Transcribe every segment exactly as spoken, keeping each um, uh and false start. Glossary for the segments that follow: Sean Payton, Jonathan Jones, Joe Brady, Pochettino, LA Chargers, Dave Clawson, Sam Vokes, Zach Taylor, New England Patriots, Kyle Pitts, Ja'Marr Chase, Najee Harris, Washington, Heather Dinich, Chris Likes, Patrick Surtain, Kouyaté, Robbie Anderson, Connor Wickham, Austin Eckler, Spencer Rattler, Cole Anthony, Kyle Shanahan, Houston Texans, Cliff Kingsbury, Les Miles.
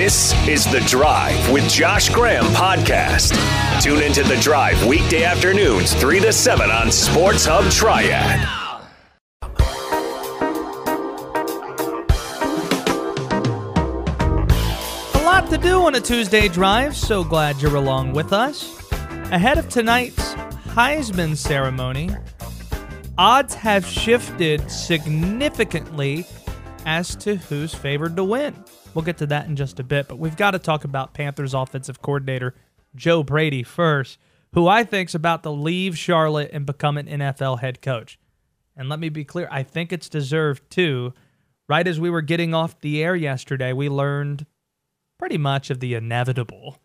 This is The Drive with Josh Graham podcast. Tune into The Drive weekday afternoons three to seven on Sports Hub Triad. A lot to do on a Tuesday drive, so glad you're along with us. Ahead of tonight's Heisman ceremony, odds have shifted significantly as to who's favored to win. We'll get to that in just a bit, but we've got to talk about Panthers offensive coordinator Joe Brady first, who I think's about to leave Charlotte and become an N F L head coach. And let me be clear, I think it's deserved too. Right as we were getting off the air yesterday, we learned pretty much of the inevitable,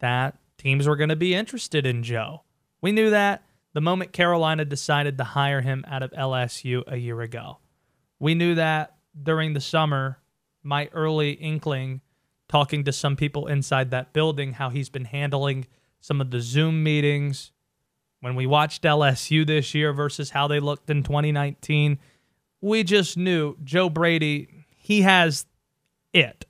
that teams were going to be interested in Joe. We knew that the moment Carolina decided to hire him out of L S U a year ago. We knew that during the summer. My early inkling, talking to some people inside that building, how he's been handling some of the Zoom meetings. When we watched L S U this year versus how they looked in twenty nineteen, we just knew Joe Brady, he has it.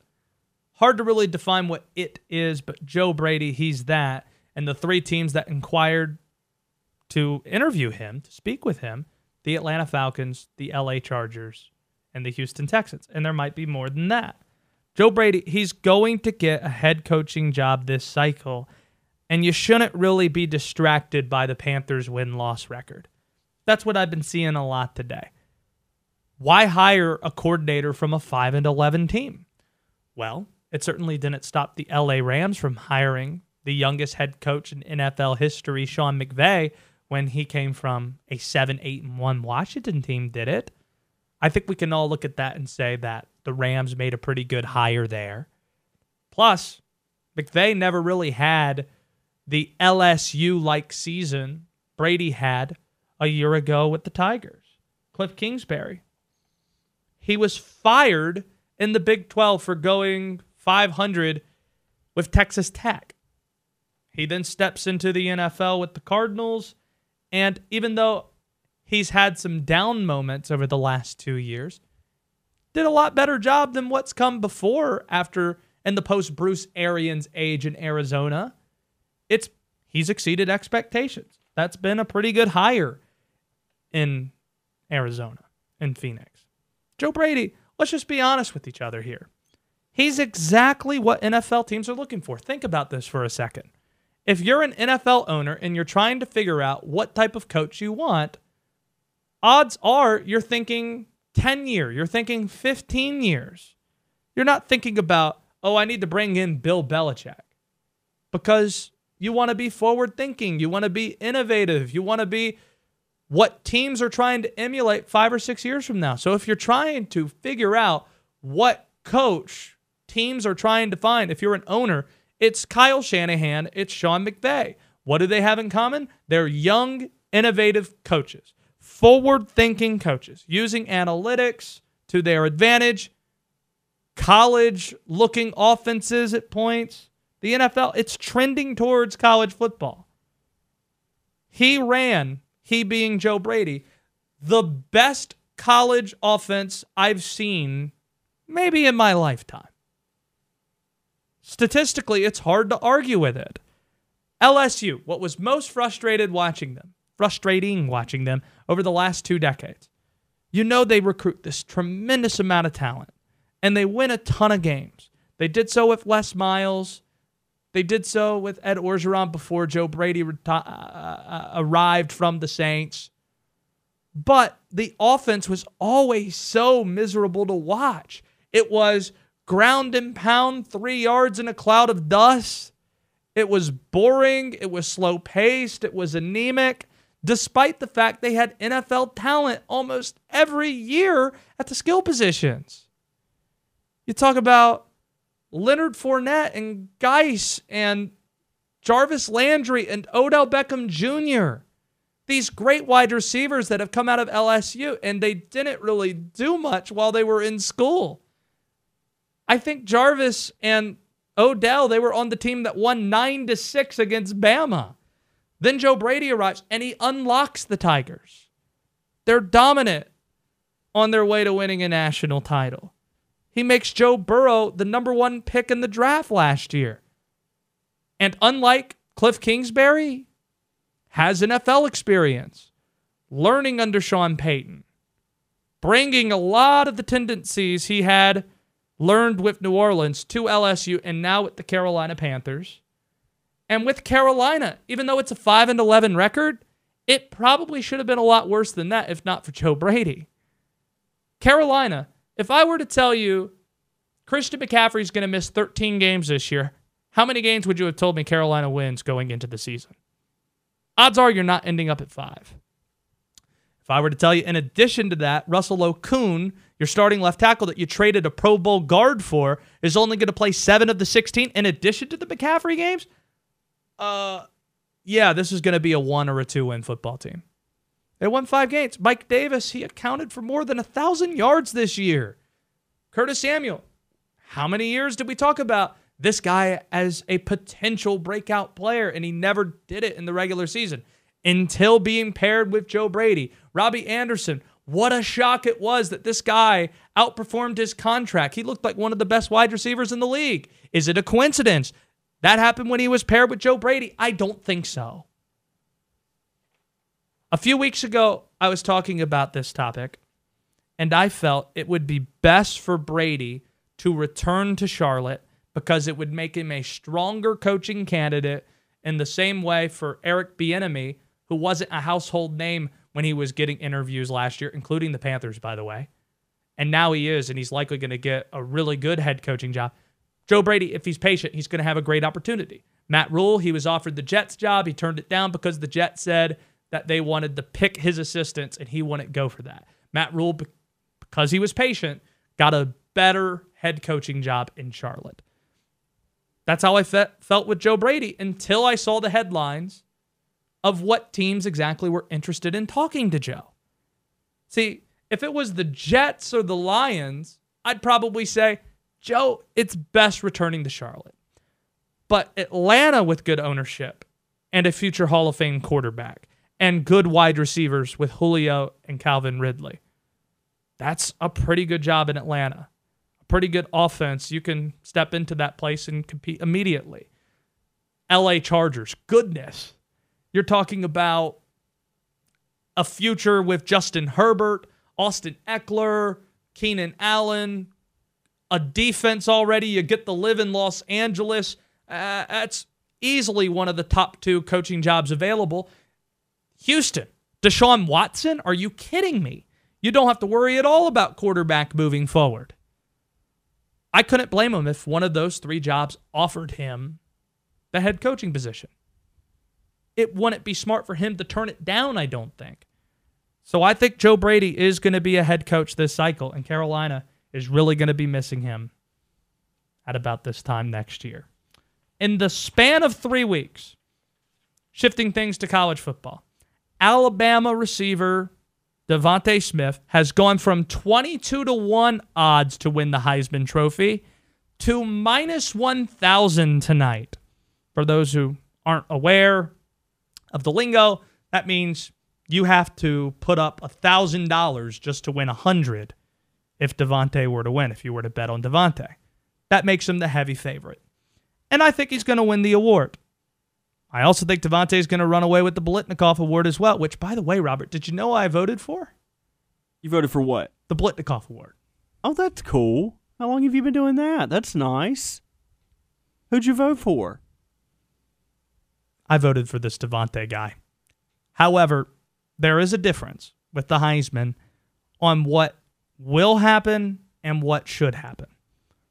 Hard to really define what it is, but Joe Brady, he's that. And the three teams that inquired to interview him, to speak with him, the Atlanta Falcons, the L A Chargers, and the Houston Texans, and there might be more than that. Joe Brady, he's going to get a head coaching job this cycle, and you shouldn't really be distracted by the Panthers' win-loss record. That's what I've been seeing a lot today. Why hire a coordinator from a five and eleven team? Well, it certainly didn't stop the L A Rams from hiring the youngest head coach in N F L history, Sean McVay, when he came from a seven eight and one Washington team, did it? I think we can all look at that and say that the Rams made a pretty good hire there. Plus, McVay never really had the L S U-like season Brady had a year ago with the Tigers. Cliff Kingsbury, he was fired in the Big twelve for going five hundred with Texas Tech. He then steps into the N F L with the Cardinals, and even though he's had some down moments over the last two years, did a lot better job than what's come before after in the post-Bruce Arians age in Arizona. It's he's exceeded expectations. That's been a pretty good hire in Arizona, in Phoenix. Joe Brady, let's just be honest with each other here. He's exactly what N F L teams are looking for. Think about this for a second. If you're an N F L owner and you're trying to figure out what type of coach you want, odds are you're thinking ten year, you're thinking fifteen years. You're not thinking about, oh, I need to bring in Bill Belichick, because you want to be forward thinking. You want to be innovative. You want to be what teams are trying to emulate five or six years from now. So if you're trying to figure out what coach teams are trying to find, if you're an owner, it's Kyle Shanahan, it's Sean McVay. What do they have in common? They're young, innovative coaches. Forward-thinking coaches, using analytics to their advantage, college-looking offenses at points. The N F L, it's trending towards college football. He ran, he being Joe Brady, the best college offense I've seen maybe in my lifetime. Statistically, it's hard to argue with it. L S U, what was most frustrated watching them, frustrating watching them over the last two decades. You know they recruit this tremendous amount of talent, and they win a ton of games. They did so with Les Miles. They did so with Ed Orgeron before Joe Brady reti- uh, arrived from the Saints. But the offense was always so miserable to watch. It was ground and pound, three yards in a cloud of dust. It was boring. It was slow-paced. It was anemic, despite the fact they had N F L talent almost every year at the skill positions. You talk about Leonard Fournette and Geis and Jarvis Landry and Odell Beckham Junior, these great wide receivers that have come out of L S U, and they didn't really do much while they were in school. I think Jarvis and Odell, they were on the team that won nine to six against Bama. Then Joe Brady arrives, and he unlocks the Tigers. They're dominant on their way to winning a national title. He makes Joe Burrow the number one pick in the draft last year. And unlike Cliff Kingsbury, has N F L experience, learning under Sean Payton, bringing a lot of the tendencies he had learned with New Orleans to L S U and now with the Carolina Panthers. And with Carolina, even though it's a five and eleven record, it probably should have been a lot worse than that if not for Joe Brady. Carolina, if I were to tell you Christian McCaffrey's going to miss thirteen games this year, how many games would you have told me Carolina wins going into the season? Odds are you're not ending up at five. If I were to tell you, in addition to that, Russell Okun, your starting left tackle that you traded a Pro Bowl guard for, is only going to play seven of the sixteen in addition to the McCaffrey games, Uh, yeah, this is going to be a one or a two-win football team. They won five games. Mike Davis, he accounted for more than one thousand yards this year. Curtis Samuel, how many years did we talk about this guy as a potential breakout player, and he never did it in the regular season until being paired with Joe Brady? Robbie Anderson, what a shock it was that this guy outperformed his contract. He looked like one of the best wide receivers in the league. Is it a coincidence that happened when he was paired with Joe Brady? I don't think so. A few weeks ago, I was talking about this topic, and I felt it would be best for Brady to return to Charlotte because it would make him a stronger coaching candidate, in the same way for Eric Bieniemy, who wasn't a household name when he was getting interviews last year, including the Panthers, by the way. And now he is, and he's likely going to get a really good head coaching job. Joe Brady, if he's patient, he's going to have a great opportunity. Matt Rhule, he was offered the Jets job. He turned it down because the Jets said that they wanted to pick his assistants, and he wouldn't go for that. Matt Rhule, because he was patient, got a better head coaching job in Charlotte. That's how I fe- felt with Joe Brady until I saw the headlines of what teams exactly were interested in talking to Joe. See, if it was the Jets or the Lions, I'd probably say, Joe, it's best returning to Charlotte. But Atlanta, with good ownership and a future Hall of Fame quarterback and good wide receivers with Julio and Calvin Ridley, that's a pretty good job in Atlanta. A pretty good offense. You can step into that place and compete immediately. L A Chargers, goodness. You're talking about a future with Justin Herbert, Austin Eckler, Keenan Allen, a defense already. You get to live in Los Angeles. Uh, that's easily one of the top two coaching jobs available. Houston, Deshaun Watson, are you kidding me? You don't have to worry at all about quarterback moving forward. I couldn't blame him if one of those three jobs offered him the head coaching position. It wouldn't be smart for him to turn it down, I don't think. So I think Joe Brady is going to be a head coach this cycle, and Carolina is really going to be missing him at about this time next year. In the span of three weeks, shifting things to college football, Alabama receiver DeVonta Smith has gone from twenty-two to one odds to win the Heisman Trophy to minus one thousand tonight. For those who aren't aware of the lingo, that means you have to put up one thousand dollars just to win one hundred dollars. If DeVonta were to win, if you were to bet on DeVonta, that makes him the heavy favorite. And I think he's going to win the award. I also think DeVonta is going to run away with the Biletnikoff award as well, which, by the way, Robert, did you know I voted for? You voted for what? The Biletnikoff award. Oh, that's cool. How long have you been doing that? That's nice. Who'd you vote for? I voted for this DeVonta guy. However, there is a difference with the Heisman on what will happen and what should happen.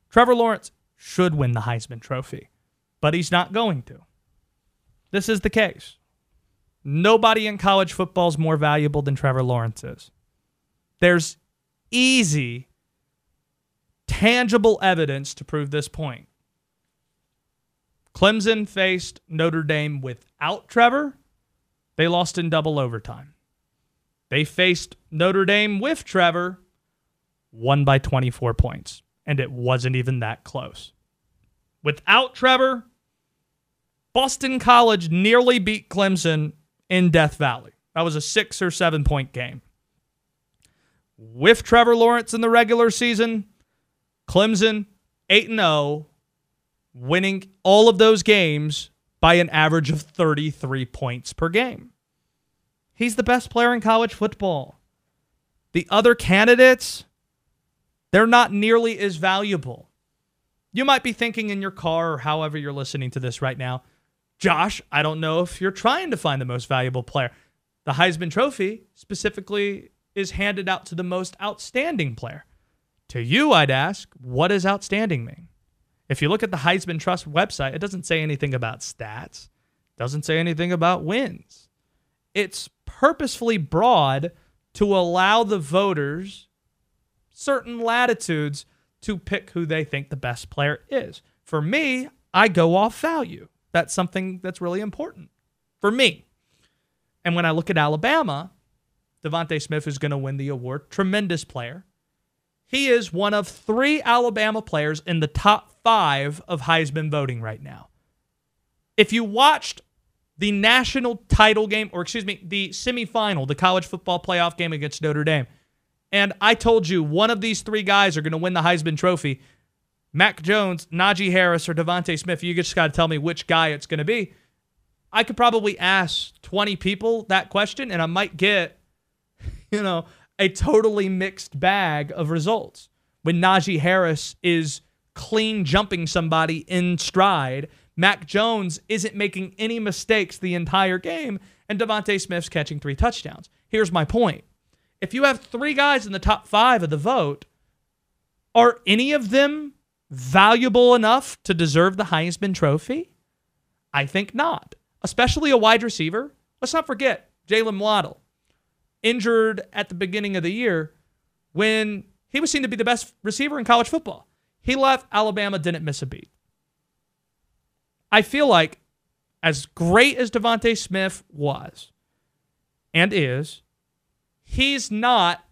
Trevor Lawrence should win the Heisman Trophy, but he's not going to. This is the case. Nobody in college football is more valuable than Trevor Lawrence is. There's easy, tangible evidence to prove this point. Clemson faced Notre Dame without Trevor. They lost in double overtime. They faced Notre Dame with Trevor, won by twenty-four points, and it wasn't even that close. Without Trevor, Boston College nearly beat Clemson in Death Valley. That was a six or seven point game. With Trevor Lawrence in the regular season, Clemson, eight and oh, winning all of those games by an average of thirty-three points per game. He's the best player in college football. The other candidates, they're not nearly as valuable. You might be thinking in your car or however you're listening to this right now, Josh, I don't know if you're trying to find the most valuable player. The Heisman Trophy specifically is handed out to the most outstanding player. To you, I'd ask, what does outstanding mean? If you look at the Heisman Trust website, it doesn't say anything about stats. It doesn't say anything about wins. It's purposefully broad to allow the voters certain latitudes to pick who they think the best player is. For me, I go off value. That's something that's really important for me. And when I look at Alabama, DeVonta Smith is going to win the award. Tremendous player. He is one of three Alabama players in the top five of Heisman voting right now. If you watched the national title game, or excuse me, the semifinal, the college football playoff game against Notre Dame, and I told you one of these three guys are going to win the Heisman Trophy, Mac Jones, Najee Harris, or DeVonta Smith, you just got to tell me which guy it's going to be. I could probably ask twenty people that question, and I might get, you know, a totally mixed bag of results. When Najee Harris is clean jumping somebody in stride, Mac Jones isn't making any mistakes the entire game, and DeVonta Smith's catching three touchdowns. Here's my point. If you have three guys in the top five of the vote, are any of them valuable enough to deserve the Heisman Trophy? I think not, especially a wide receiver. Let's not forget Jalen Waddle, injured at the beginning of the year when he was seen to be the best receiver in college football. He left, Alabama didn't miss a beat. I feel like as great as DeVonta Smith was and is, he's not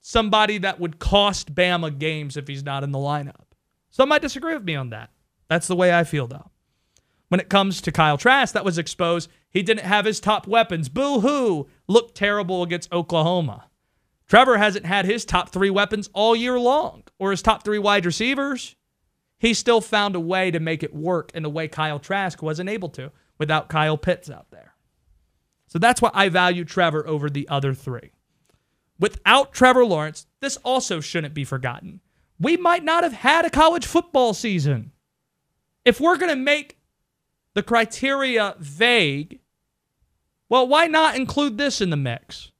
somebody that would cost Bama games if he's not in the lineup. Some might disagree with me on that. That's the way I feel, though. When it comes to Kyle Trask, that was exposed. He didn't have his top weapons. Boo-hoo! Looked terrible against Oklahoma. Trevor hasn't had his top three weapons all year long, or his top three wide receivers. He still found a way to make it work in the way Kyle Trask wasn't able to without Kyle Pitts out there. So that's why I value Trevor over the other three. Without Trevor Lawrence, this also shouldn't be forgotten. We might not have had a college football season. If we're going to make the criteria vague, well, why not include this in the mix?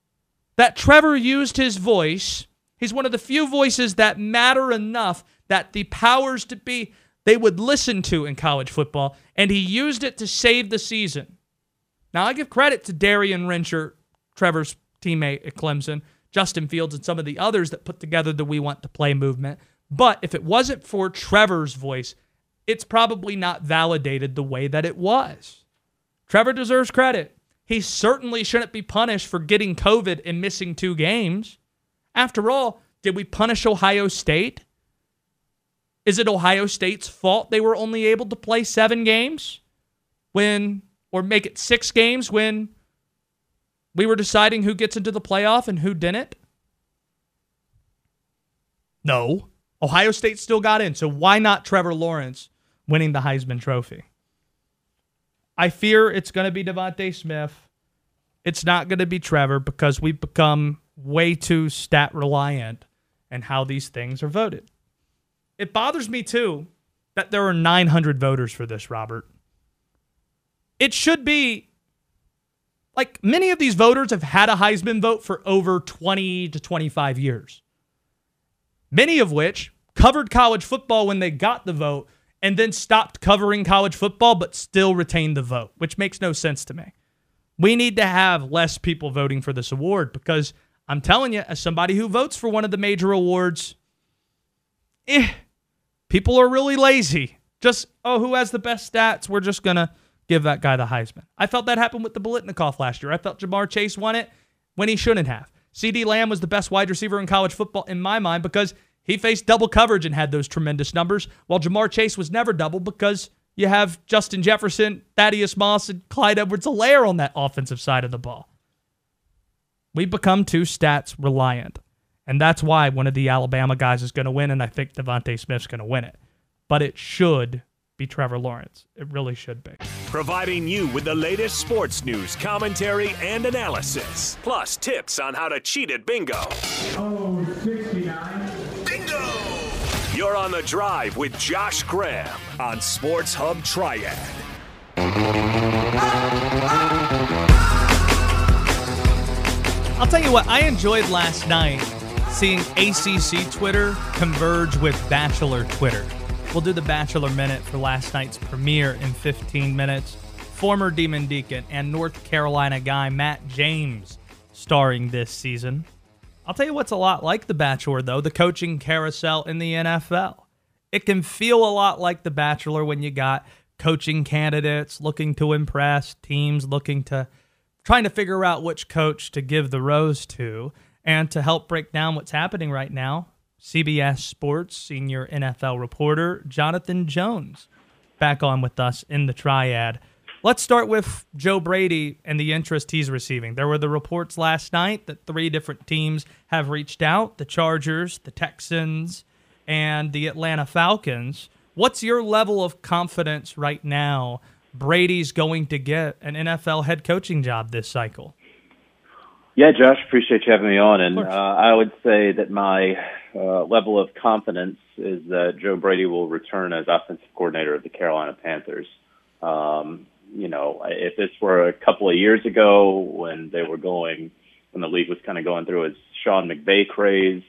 That Trevor used his voice. He's one of the few voices that matter enough that the powers to be, they would listen to in college football, and he used it to save the season. Now, I give credit to Darian Rencher, Trevor's teammate at Clemson, Justin Fields, and some of the others that put together the We Want to Play movement. But if it wasn't for Trevor's voice, it's probably not validated the way that it was. Trevor deserves credit. He certainly shouldn't be punished for getting COVID and missing two games. After all, did we punish Ohio State? Is it Ohio State's fault they were only able to play seven games when, or make it six games when we were deciding who gets into the playoff and who didn't? No. Ohio State still got in, so why not Trevor Lawrence winning the Heisman Trophy? I fear it's going to be DeVonta Smith. It's not going to be Trevor because we've become way too stat-reliant in how these things are voted. It bothers me, too, that there are nine hundred voters for this, Robert. It should be, like, many of these voters have had a Heisman vote for over twenty to twenty-five years. Many of which covered college football when they got the vote and then stopped covering college football but still retained the vote, which makes no sense to me. We need to have less people voting for this award because I'm telling you, as somebody who votes for one of the major awards, eh, people are really lazy. Just, oh, who has the best stats? We're just going to give that guy the Heisman. I felt that happen with the Biletnikoff last year. I felt Ja'Marr Chase won it when he shouldn't have. CeeDee Lamb was the best wide receiver in college football in my mind because he faced double coverage and had those tremendous numbers, while Ja'Marr Chase was never double because you have Justin Jefferson, Thaddeus Moss, and Clyde Edwards-Helaire on that offensive side of the ball. We become too stats reliant, And that's why one of the Alabama guys is going to win, and I think DeVonta Smith's going to win it. But it should be Trevor Lawrence. It really should be. Providing you with the latest sports news, commentary, and analysis. Plus tips on how to cheat at bingo. Oh, sixty-nine. Bingo! You're on The Drive with Josh Graham on Sports Hub Triad. I'll tell you what, I enjoyed last night seeing A C C Twitter converge with Bachelor Twitter. We'll do the Bachelor Minute for last night's premiere in fifteen minutes. Former Demon Deacon and North Carolina guy Matt James starring this season. I'll tell you what's a lot like The Bachelor, though, the coaching carousel in the N F L. It can feel a lot like The Bachelor when you got coaching candidates looking to impress, teams looking to, trying to figure out which coach to give the rose to, and to help break down what's happening right now. C B S Sports senior N F L reporter Jonathan Jones back on with us in the triad. Let's start with Joe Brady and the interest he's receiving. There were the reports last night that three different teams have reached out, the Chargers, the Texans, and the Atlanta Falcons. What's your level of confidence right now Brady's going to get an N F L head coaching job this cycle? Yeah, Josh, appreciate you having me on. And uh, I would say that my uh, level of confidence is that Joe Brady will return as offensive coordinator of the Carolina Panthers. Um, you know, if this were a couple of years ago when they were going, when the league was kind of going through its Sean McVay craze,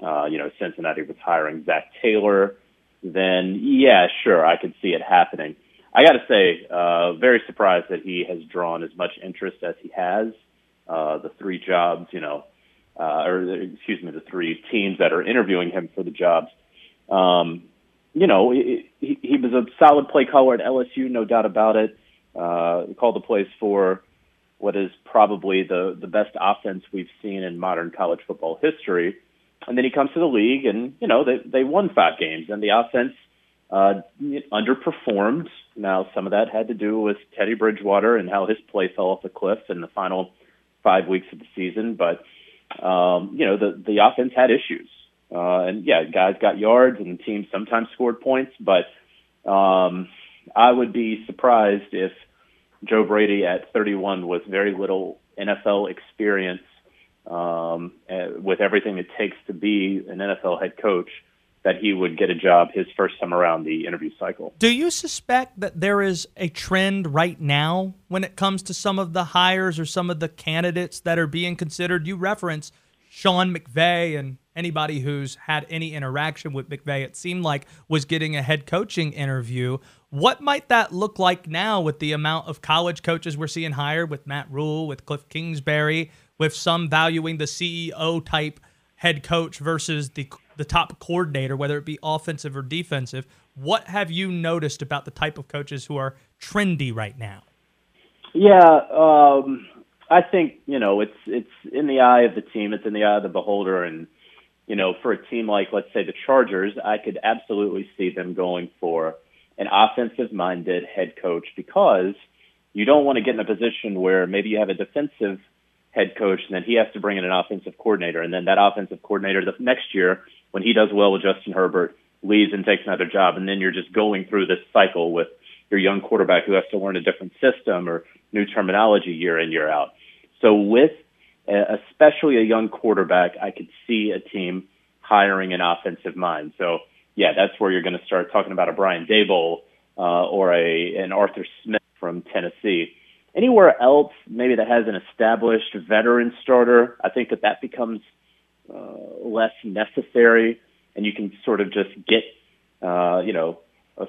uh, you know, Cincinnati was hiring Zach Taylor, then yeah, sure, I could see it happening. I got to say, uh, very surprised that he has drawn as much interest as he has. Uh, the three jobs, you know, uh, or excuse me, the three teams that are interviewing him for the jobs. Um, you know, he, he, he was a solid play caller at L S U, no doubt about it. Uh, called the plays for what is probably the, the best offense we've seen in modern college football history. And then he comes to the league and, you know, they, they won five games and the offense uh, underperformed. Now, some of that had to do with Teddy Bridgewater and how his play fell off the cliff in the final five weeks of the season, but um, you know, the, the offense had issues. Uh, and yeah, guys got yards and the team sometimes scored points, but um, I would be surprised if Joe Brady at thirty-one with very little N F L experience, um, with everything it takes to be an N F L head coach, that he would get a job his first time around the interview cycle. Do you suspect that there is a trend right now when it comes to some of the hires or some of the candidates that are being considered? You reference Sean McVay, and anybody who's had any interaction with McVay, it seemed like, was getting a head coaching interview. What might that look like now with the amount of college coaches we're seeing hired, with Matt Rhule, with Cliff Kingsbury, with some valuing the C E O-type head coach versus the the top coordinator, whether it be offensive or defensive? What have you noticed about the type of coaches who are trendy right now? Yeah, um, I think, you know, it's it's in the eye of the team. It's in the eye of the beholder. And, you know, for a team like, let's say, the Chargers, I could absolutely see them going for an offensive-minded head coach because you don't want to get in a position where maybe you have a defensive head coach and then he has to bring in an offensive coordinator. And then that offensive coordinator the next year, when he does well with Justin Herbert, leaves and takes another job. And then you're just going through this cycle with your young quarterback who has to learn a different system or new terminology year in, year out. So with especially a young quarterback, I could see a team hiring an offensive mind. So yeah, that's where you're going to start talking about a Brian Daboll uh, or a, an Arthur Smith from Tennessee. Anywhere else, maybe that has an established veteran starter, I think that that becomes uh, less necessary, and you can sort of just get, uh, you know,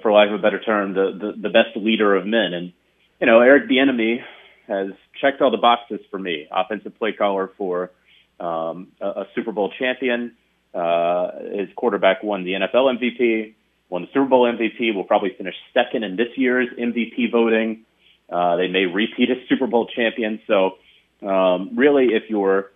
for lack of a better term, the, the, the best leader of men. And, you know, Eric Bieniemy has checked all the boxes for me. Offensive play caller for um, a, a Super Bowl champion. Uh, his quarterback won the N F L M V P, won the Super Bowl M V P, will probably finish second in this year's M V P voting. Uh, they may repeat as Super Bowl champions. So um, really, if you're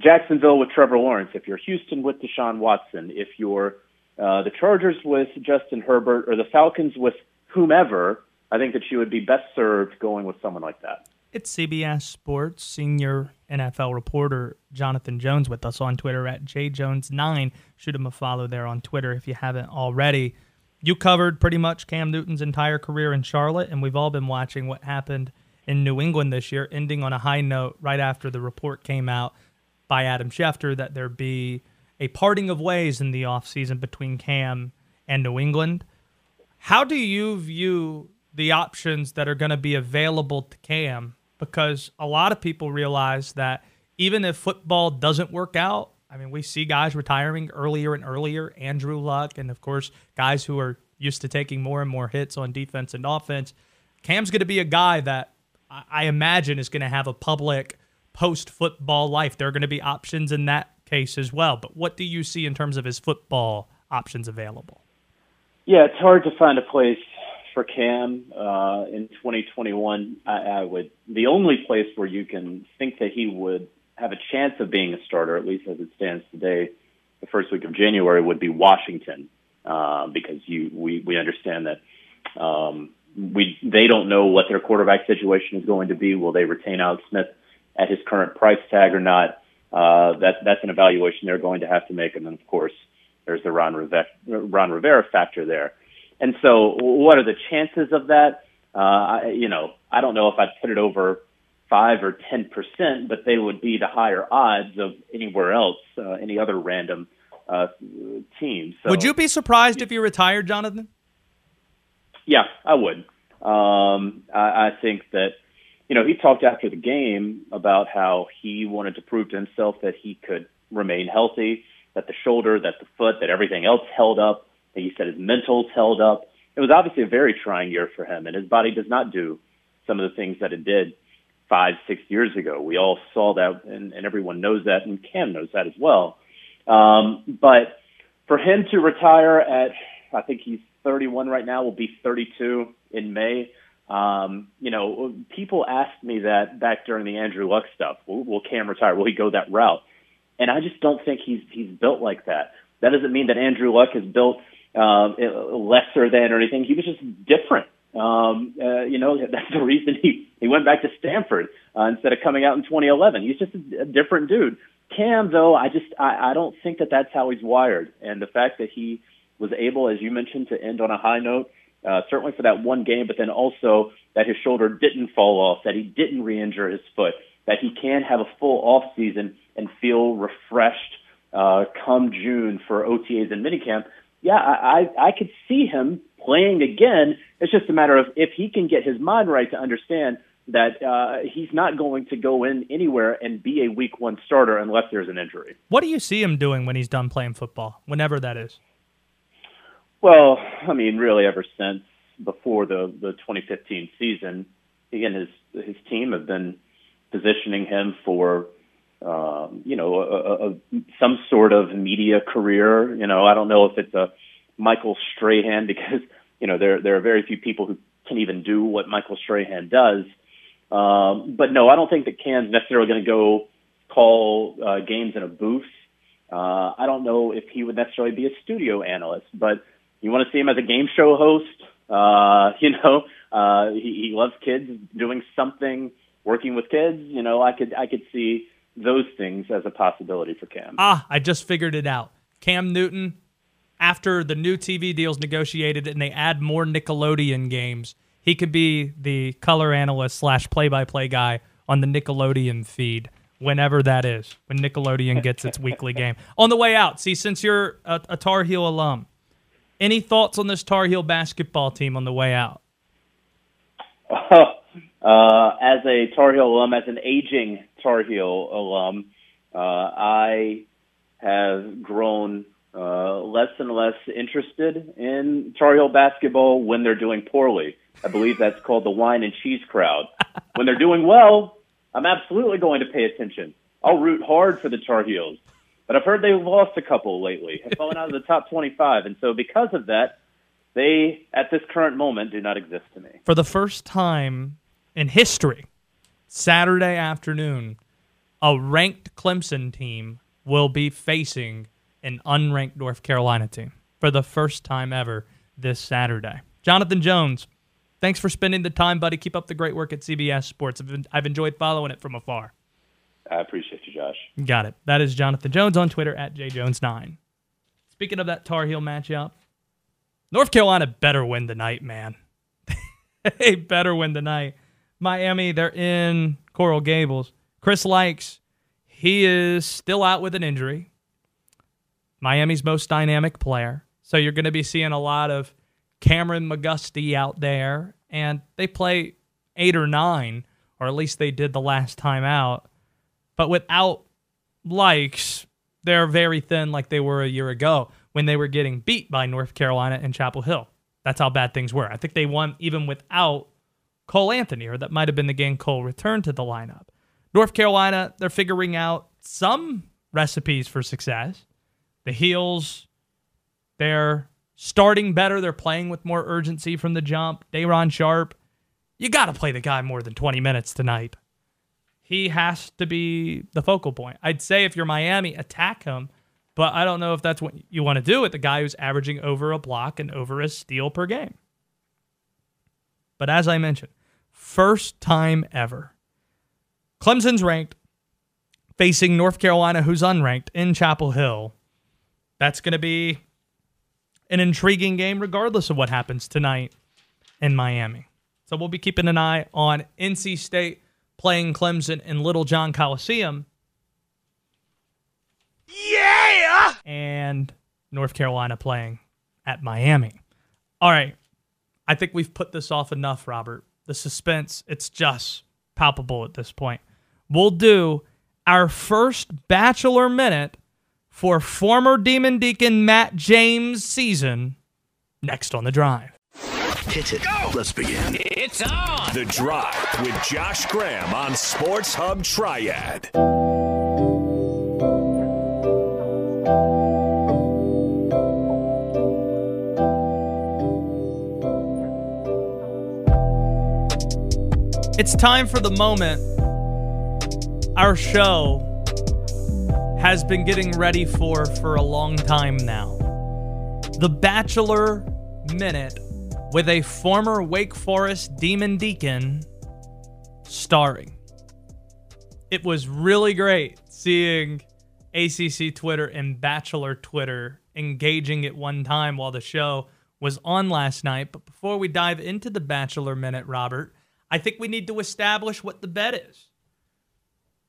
Jacksonville with Trevor Lawrence, if you're Houston with Deshaun Watson, if you're uh, the Chargers with Justin Herbert or the Falcons with whomever, I think that you would be best served going with someone like that. It's C B S Sports senior N F L reporter Jonathan Jones with us on Twitter at J Jones nine. Shoot him a follow there on Twitter if you haven't already. You covered pretty much Cam Newton's entire career in Charlotte, and we've all been watching what happened in New England this year, ending on a high note right after the report came out by Adam Schefter that there be a parting of ways in the offseason between Cam and New England. How do you view the options that are going to be available to Cam? Because a lot of people realize that even if football doesn't work out, I mean, we see guys retiring earlier and earlier, Andrew Luck, and of course, guys who are used to taking more and more hits on defense and offense. Cam's going to be a guy that I imagine is going to have a public post-football life. There are going to be options in that case as well. But what do you see in terms of his football options available? Yeah, it's hard to find a place for Cam uh, in twenty twenty-one. I, I would the only place where you can think that he would have a chance of being a starter, at least as it stands today, the first week of January, would be Washington, uh, because you we we understand that um, we they don't know what their quarterback situation is going to be. Will they retain Alex Smith at his current price tag or not? Uh, that that's an evaluation they're going to have to make, and then of course there's the Ron Rivera, Ron Rivera factor there. And so, what are the chances of that? Uh, I, you know, I don't know if I'd put it over five or ten percent, but they would be the higher odds of anywhere else, uh, any other random uh, team. So, would you be surprised if you retired, Jonathan? Yeah, I would. Um, I, I think that. You know, he talked after the game about how he wanted to prove to himself that he could remain healthy, that the shoulder, that the foot, that everything else held up. And he said his mentals held up. It was obviously a very trying year for him, and his body does not do some of the things that it did five, six years ago. We all saw that, and, and everyone knows that, and Cam knows that as well. Um, but for him to retire at, I think he's thirty-one right now, will be thirty-two in May. Um, you know, people asked me that back during the Andrew Luck stuff. Will, will Cam retire? Will he go that route? And I just don't think he's he's built like that. That doesn't mean that Andrew Luck is built uh, lesser than or anything. He was just different. Um, uh, you know, that's the reason he, he went back to Stanford uh, instead of coming out in twenty eleven. He's just a, a different dude. Cam, though, I just I, I don't think that that's how he's wired. And the fact that he was able, as you mentioned, to end on a high note, Uh, certainly for that one game, but then also that his shoulder didn't fall off, that he didn't re-injure his foot, that he can have a full off season and feel refreshed uh, come June for O T As and minicamp. Yeah, I, I, I could see him playing again. It's just a matter of if he can get his mind right to understand that uh, he's not going to go in anywhere and be a week one starter unless there's an injury. What do you see him doing when he's done playing football, whenever that is? Well, I mean, really ever since before the, the twenty fifteen season, he and his, his team have been positioning him for, um, you know, a, a, some sort of media career. You know, I don't know if it's a Michael Strahan because, you know, there there are very few people who can even do what Michael Strahan does. Um, but, no, I don't think that Cam's necessarily going to go call uh, games in a booth. Uh, I don't know if he would necessarily be a studio analyst, but you want to see him as a game show host. Uh, you know, uh, he, he loves kids, doing something, working with kids. You know, I could I could see those things as a possibility for Cam. Ah, I just figured it out. Cam Newton, after the new T V deal's negotiated and they add more Nickelodeon games, he could be the color analyst slash play-by-play guy on the Nickelodeon feed. Whenever that is, when Nickelodeon gets its weekly game. On the way out, see, since you're a, a Tar Heel alum, any thoughts on this Tar Heel basketball team on the way out? Uh, uh, as a Tar Heel alum, as an aging Tar Heel alum, uh, I have grown uh, less and less interested in Tar Heel basketball when they're doing poorly. I believe that's called the wine and cheese crowd. When they're doing well, I'm absolutely going to pay attention. I'll root hard for the Tar Heels. But I've heard they've lost a couple lately, have fallen out of the top twenty-five. And so because of that, they, at this current moment, do not exist to me. For the first time in history, Saturday afternoon, a ranked Clemson team will be facing an unranked North Carolina team for the first time ever this Saturday. Jonathan Jones, Thanks for spending the time, buddy. Keep up the great work at C B S Sports. I've, been, I've enjoyed following it from afar. I appreciate you, Josh. Got it. That is Jonathan Jones on Twitter, at J Jones nine. Speaking of that Tar Heel matchup, North Carolina better win tonight, man. They better win tonight. Miami, they're in Coral Gables. Chris Likes, he is still out with an injury. Miami's most dynamic player. So you're going to be seeing a lot of Cameron McGusty out there, and they play eight or nine, or at least they did the last time out. But without Likes, they're very thin like they were a year ago when they were getting beat by North Carolina and Chapel Hill. That's how bad things were. I think they won even without Cole Anthony, or that might have been the game Cole returned to the lineup. North Carolina, they're figuring out some recipes for success. The Heels, they're starting better. They're playing with more urgency from the jump. Daron Sharp, you got to play the guy more than twenty minutes tonight. He has to be the focal point. I'd say if you're Miami, attack him, but I don't know if that's what you want to do with the guy who's averaging over a block and over a steal per game. But as I mentioned, first time ever, Clemson's ranked facing North Carolina, who's unranked, in Chapel Hill. That's going to be an intriguing game regardless of what happens tonight in Miami. So we'll be keeping an eye on N C State playing Clemson in Little John Coliseum. Yeah! And North Carolina playing at Miami. All right. I think we've put this off enough, Robert. The suspense, it's just palpable at this point. We'll do our first Bachelor Minute for former Demon Deacon Matt James' season next on The Drive. Hit it. Go. Let's begin. It's on The Drive with Josh Graham on Sports Hub Triad. It's time for the moment our show has been getting ready for for a long time now. The Bachelor Minute with a former Wake Forest Demon Deacon starring. It was really great seeing A C C Twitter and Bachelor Twitter engaging at one time while the show was on last night. But before we dive into the Bachelor Minute, Robert, I think we need to establish what the bet is.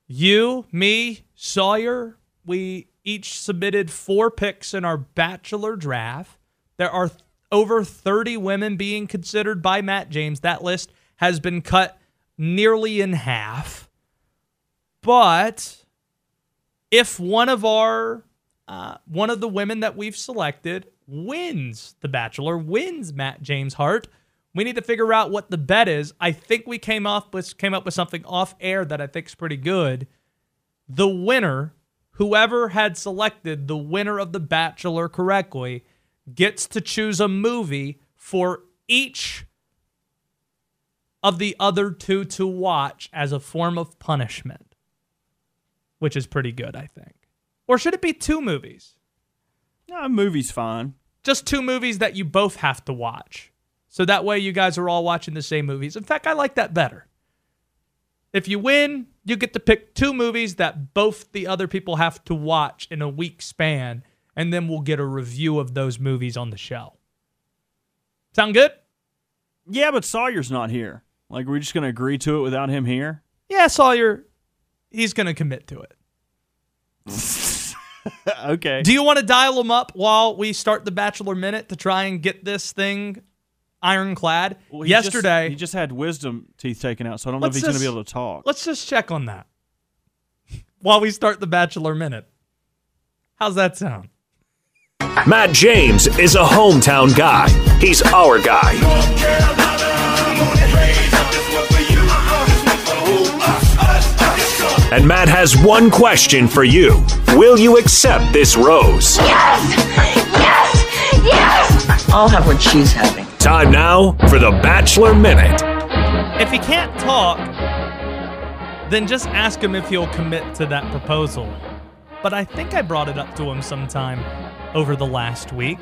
You, me, Sawyer, we each submitted four picks in our Bachelor draft. There are th- Over thirty women being considered by Matt James. That list has been cut nearly in half. But if one of our, uh, one of the women that we've selected wins The Bachelor, wins Matt James' heart, we need to figure out what the bet is. I think we came off with, came up with something off air that I think is pretty good. The winner, whoever had selected the winner of The Bachelor correctly, gets to choose a movie for each of the other two to watch as a form of punishment, which is pretty good, I think. Or should it be two movies? No, a movie's fine. Just two movies that you both have to watch. So that way you guys are all watching the same movies. In fact, I like that better. If you win, you get to pick two movies that both the other people have to watch in a week span, and then we'll get a review of those movies on the show. Sound good? Yeah, but Sawyer's not here. Like, we're just going to agree to it without him here? Yeah, Sawyer, he's going to commit to it. Okay. Do you want to dial him up while we start the Bachelor Minute to try and get this thing ironclad? Well, he Yesterday... Just, he just had wisdom teeth taken out, so I don't know if he's going to be able to talk. Let's just check on that while we start the Bachelor Minute. How's that sound? Matt James is a hometown guy. He's our guy. And Matt has one question for you. Will you accept this rose? Yes! Yes! Yes! I'll have what she's having. Time now for the Bachelor Minute. If he can't talk, then just ask him if he'll commit to that proposal. But I think I brought it up to him sometime over the last week.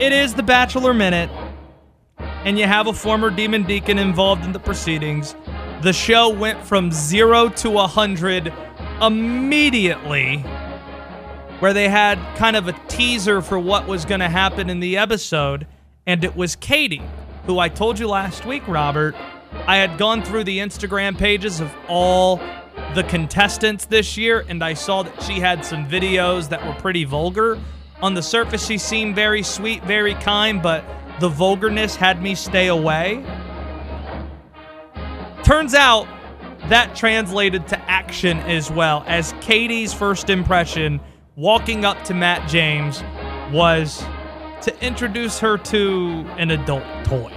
It is the Bachelor Minute. and you have a former Demon Deacon involved in the proceedings. The show went from zero to one hundred immediately, where they had kind of a teaser for what was going to happen in the episode, and it was Katie, who I told you last week, Robert, I had gone through the Instagram pages of all the contestants this year, and I saw that she had some videos that were pretty vulgar. On the surface, she seemed very sweet, very kind, but the vulgarness had me stay away. Turns out that translated to action as well, as Katie's first impression walking up to Matt James was to introduce her to an adult toy.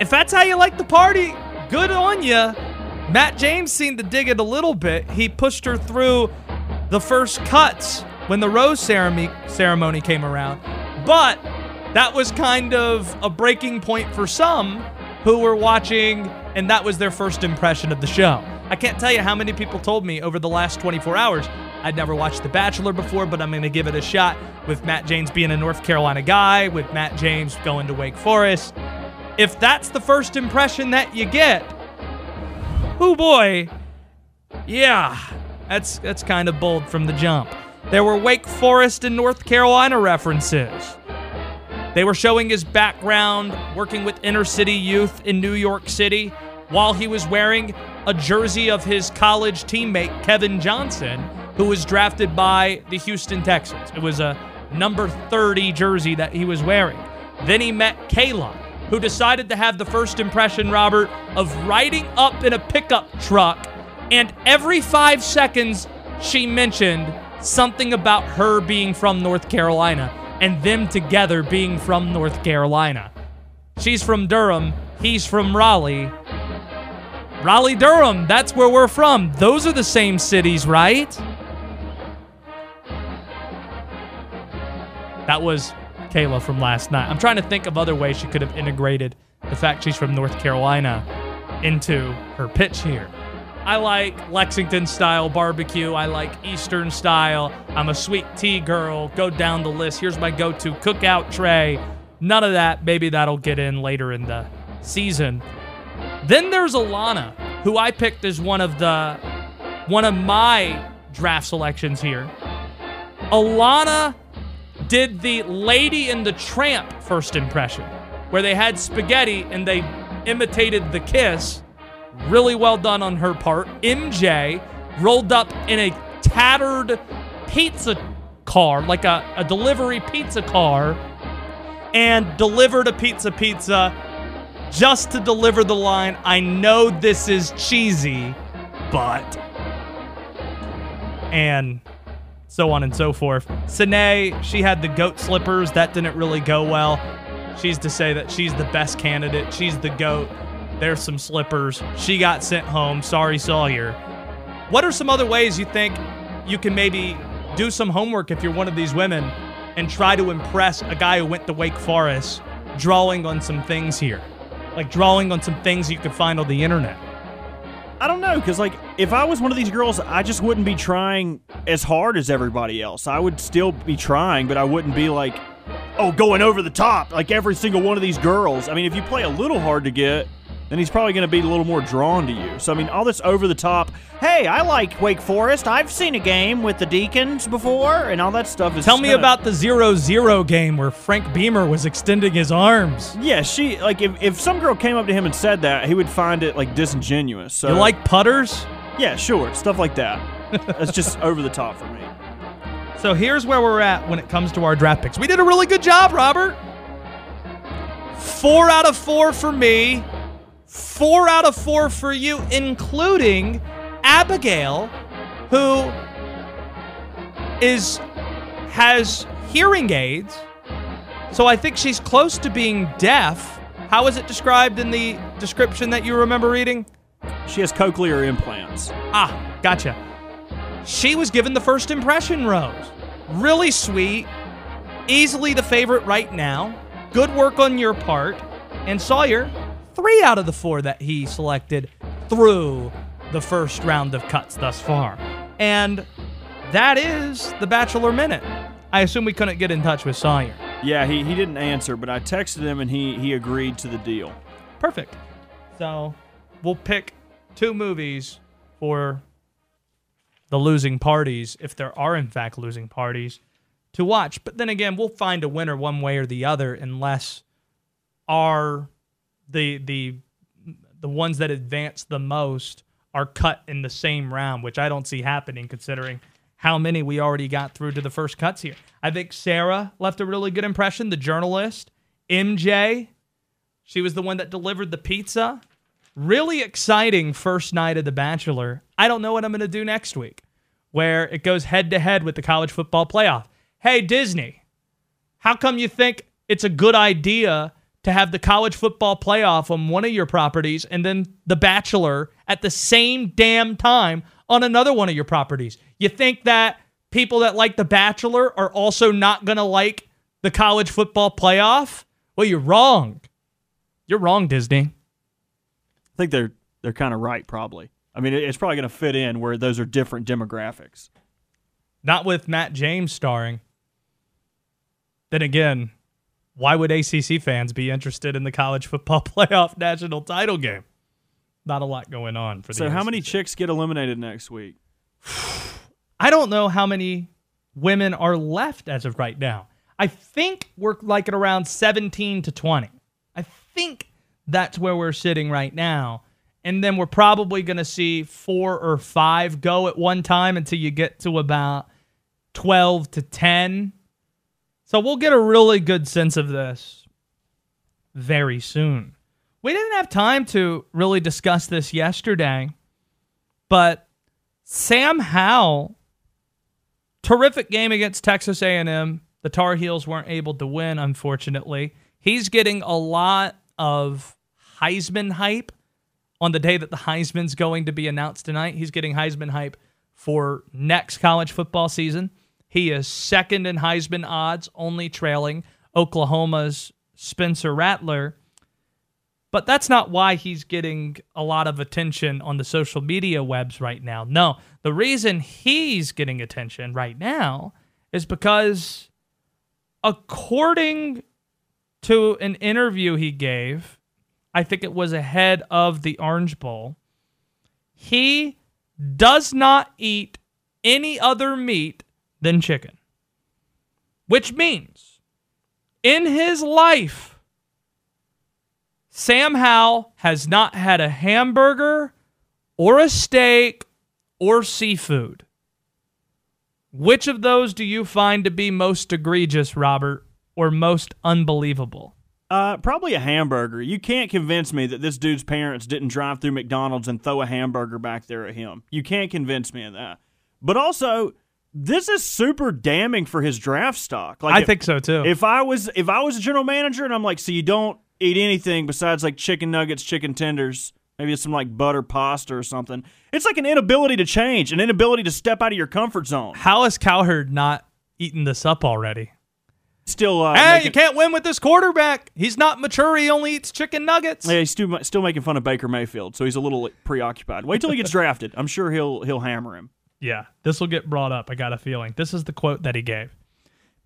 If that's how you like the party, good on you. Matt James seemed to dig it a little bit. He pushed her through the first cuts when the rose ceremony ceremony came around. But that was kind of a breaking point for some who were watching, and that was their first impression of the show. I can't tell you how many people told me over the last twenty-four hours, I'd never watched The Bachelor before, but I'm going to give it a shot. With Matt James being a North Carolina guy, with Matt James going to Wake Forest. If that's the first impression that you get, oh boy, yeah, that's that's kind of bold from the jump. There were Wake Forest and North Carolina references. They were showing his background, working with inner city youth in New York City, while he was wearing a jersey of his college teammate, Kevin Johnson, who was drafted by the Houston Texans. It was a number thirty jersey that he was wearing. Then he met Kayla, who decided to have the first impression, Robert, of riding up in a pickup truck, and every five seconds she mentioned something about her being from North Carolina and them together being from North Carolina. She's from Durham, he's from Raleigh. Raleigh, Durham, that's where we're from. Those are the same cities, right? That was Kayla from last night. I'm trying to think of other ways she could have integrated the fact she's from North Carolina into her pitch here. I like Lexington-style barbecue. I like Eastern-style. I'm a sweet tea girl. Go down the list. Here's my go-to cookout tray. None of that. Maybe that'll get in later in the season. Then there's Alana, who I picked as one of the one of my draft selections here. Alana did the Lady and the Tramp first impression, where they had spaghetti and they imitated the kiss. Really well done on her part. M J rolled up in a tattered pizza car, like a, a delivery pizza car, and delivered a pizza pizza just to deliver the line, "I know this is cheesy, but..." and so on and so forth. Sine, she had the goat slippers. That didn't really go well. She's to say that she's the best candidate. She's the goat. There's some slippers. She got sent home. Sorry, Sawyer. What are some other ways you think you can maybe do some homework if you're one of these women and try to impress a guy who went to Wake Forest, drawing on some things here? Like drawing on some things you can find on the internet. I don't know, because like if I was one of these girls, I just wouldn't be trying as hard as everybody else. I would still be trying, but I wouldn't be like, oh, going over the top like every single one of these girls. I mean, if you play a little hard to get, then he's probably going to be a little more drawn to you. So, I mean, all this over the top, hey, I like Wake Forest. I've seen a game with the Deacons before, and all that stuff is... Tell me gonna... about the zero zero game where Frank Beamer was extending his arms. Yeah, she, like, if, if some girl came up to him and said that, he would find it, like, disingenuous. So, you like putters? Yeah, sure, stuff like that. That's just over the top for me. So here's where we're at when it comes to our draft picks. We did a really good job, Robert. Four out of four for me. Four out of four for you, including Abigail, who is has hearing aids. So I think she's close to being deaf. How is it described in the description that you remember reading? She has cochlear implants. Ah, gotcha. She was given the first impression rose. Really sweet. Easily the favorite right now. Good work on your part. And Sawyer... Three out of the four that he selected through the first round of cuts thus far. And that is the Bachelor Minute. I assume we couldn't get in touch with Sawyer. Yeah, he, he didn't answer, but I texted him, and he, he agreed to the deal. Perfect. So we'll pick two movies for the losing parties, if there are, in fact, losing parties, to watch. But then again, we'll find a winner one way or the other unless our, the, the, the ones that advance the most are cut in the same round, which I don't see happening considering how many we already got through to the first cuts here. I think Sarah left a really good impression, the journalist. M J, she was the one that delivered the pizza. Really exciting first night of The Bachelor. I don't know what I'm going to do next week, where it goes head-to-head with the college football playoff. Hey, Disney, how come you think it's a good idea to have the college football playoff on one of your properties and then The Bachelor at the same damn time on another one of your properties? You think that people that like The Bachelor are also not going to like the college football playoff? Well, you're wrong. You're wrong, Disney. I think they're they're kind of right, probably. I mean, it's probably going to fit in where those are different demographics. Not with Matt James starring. Then again, why would A C C fans be interested in the college football playoff national title game? Not a lot going on for the So how A C C. Many chicks get eliminated next week? I don't know how many women are left as of right now. I think we're like at around seventeen to twenty. I think that's where we're sitting right now. And then we're probably going to see four or five go at one time until you get to about twelve to ten. So we'll get a really good sense of this very soon. We didn't have time to really discuss this yesterday, but Sam Howell, terrific game against Texas A and M. The Tar Heels weren't able to win, unfortunately. He's getting a lot of Heisman hype on the day that the Heisman's going to be announced tonight. He's getting Heisman hype for next college football season. He is second in Heisman odds, only trailing Oklahoma's Spencer Rattler. But that's not why he's getting a lot of attention on the social media webs right now. No, the reason he's getting attention right now is because, according to an interview he gave, I think it was ahead of the Orange Bowl, he does not eat any other meat than chicken, which means in his life, Sam Howell has not had a hamburger or a steak or seafood. Which of those do you find to be most egregious, Robert, or most unbelievable? Uh, probably a hamburger. You can't convince me that this dude's parents didn't drive through McDonald's and throw a hamburger back there at him. You can't convince me of that. But also, this is super damning for his draft stock. Like I if, think so too. If I was if I was a general manager and I'm like, so you don't eat anything besides like chicken nuggets, chicken tenders, maybe some like butter pasta or something. It's like an inability to change, an inability to step out of your comfort zone. How has Cowherd not eaten this up already? Still, uh, hey, making, you can't win with this quarterback. He's not mature. He only eats chicken nuggets. Yeah, he's still, still making fun of Baker Mayfield, so he's a little preoccupied. Wait till he gets drafted. I'm sure he'll he'll hammer him. Yeah, this will get brought up, I got a feeling. This is the quote that he gave.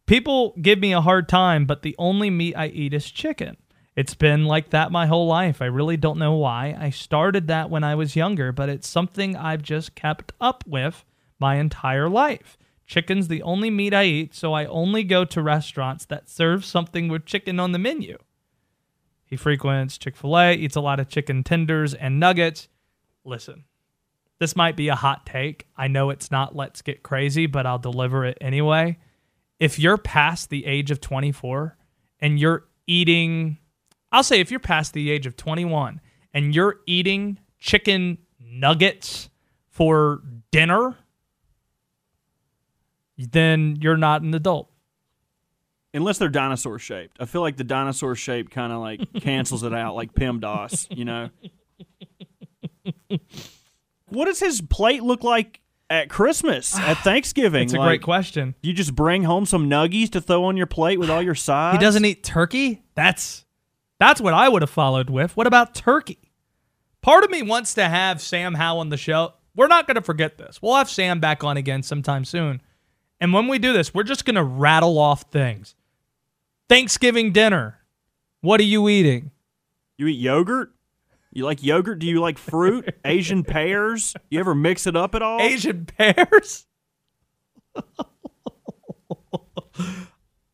People give me a hard time, but the only meat I eat is chicken. It's been like that my whole life. I really don't know why. I started that when I was younger, but it's something I've just kept up with my entire life. Chicken's the only meat I eat, so I only go to restaurants that serve something with chicken on the menu. He frequents Chick-fil-A, eats a lot of chicken tenders and nuggets. Listen. This might be a hot take. I know it's not let's get crazy, but I'll deliver it anyway. If you're past the age of twenty-four and you're eating, I'll say if you're past the age of twenty-one and you're eating chicken nuggets for dinner, then you're not an adult. Unless they're dinosaur shaped. I feel like the dinosaur shape kind of like cancels it out like PEMDAS, you know? What does his plate look like at Christmas, at Thanksgiving? It's a like, great question. You just bring home some nuggies to throw on your plate with all your sides? He doesn't eat turkey? That's that's what I would have followed with. What about turkey? Part of me wants to have Sam Howell on the show. We're not going to forget this. We'll have Sam back on again sometime soon. And when we do this, we're just going to rattle off things. Thanksgiving dinner. What are you eating? You eat yogurt? You like yogurt? Do you like fruit? Asian pears? You ever mix it up at all? Asian pears?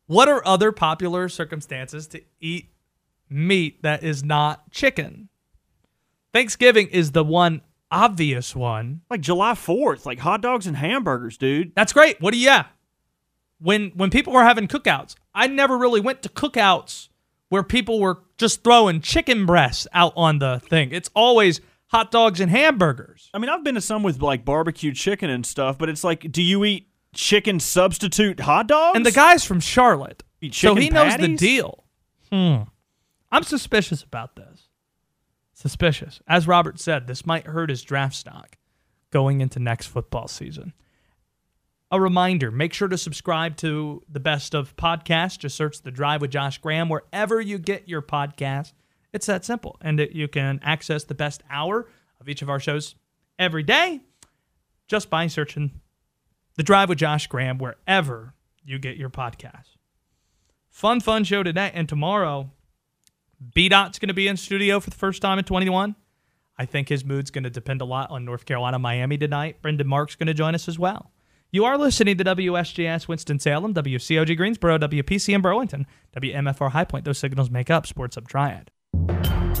What are other popular circumstances to eat meat that is not chicken? Thanksgiving is the one obvious one. Like July fourth, like hot dogs and hamburgers, dude. That's great. What do you have? When, when people were having cookouts, I never really went to cookouts where people were just throwing chicken breasts out on the thing. It's always hot dogs and hamburgers. I mean, I've been to some with like barbecue chicken and stuff, but it's like, do you eat chicken substitute hot dogs? And the guy's from Charlotte, so he patties? Knows the deal. Hmm. I'm suspicious about this. Suspicious. As Robert said, this might hurt his draft stock going into next football season. A reminder, make sure to subscribe to the Best of podcast. Just search The Drive with Josh Graham wherever you get your podcast. It's that simple. And it, you can access the best hour of each of our shows every day just by searching The Drive with Josh Graham wherever you get your podcast. Fun, fun show today. And tomorrow, B-Dot's going to be in studio for the first time in twenty-one. I think his mood's going to depend a lot on North Carolina, Miami tonight. Brendan Mark's going to join us as well. You are listening to W S J S Winston-Salem, W C O G Greensboro, W P C M Burlington, W M F R High Point. Those signals make up Sports Hub Triad.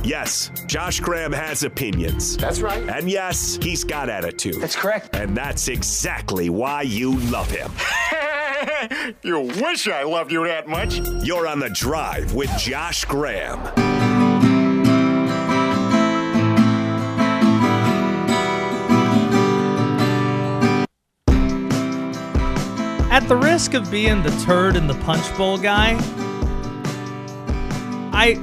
Yes, Josh Graham has opinions. That's right. And yes, he's got attitude. That's correct. And that's exactly why you love him. You wish I loved you that much. You're on The Drive with Josh Graham. At the risk of being the turd in the punch bowl guy, I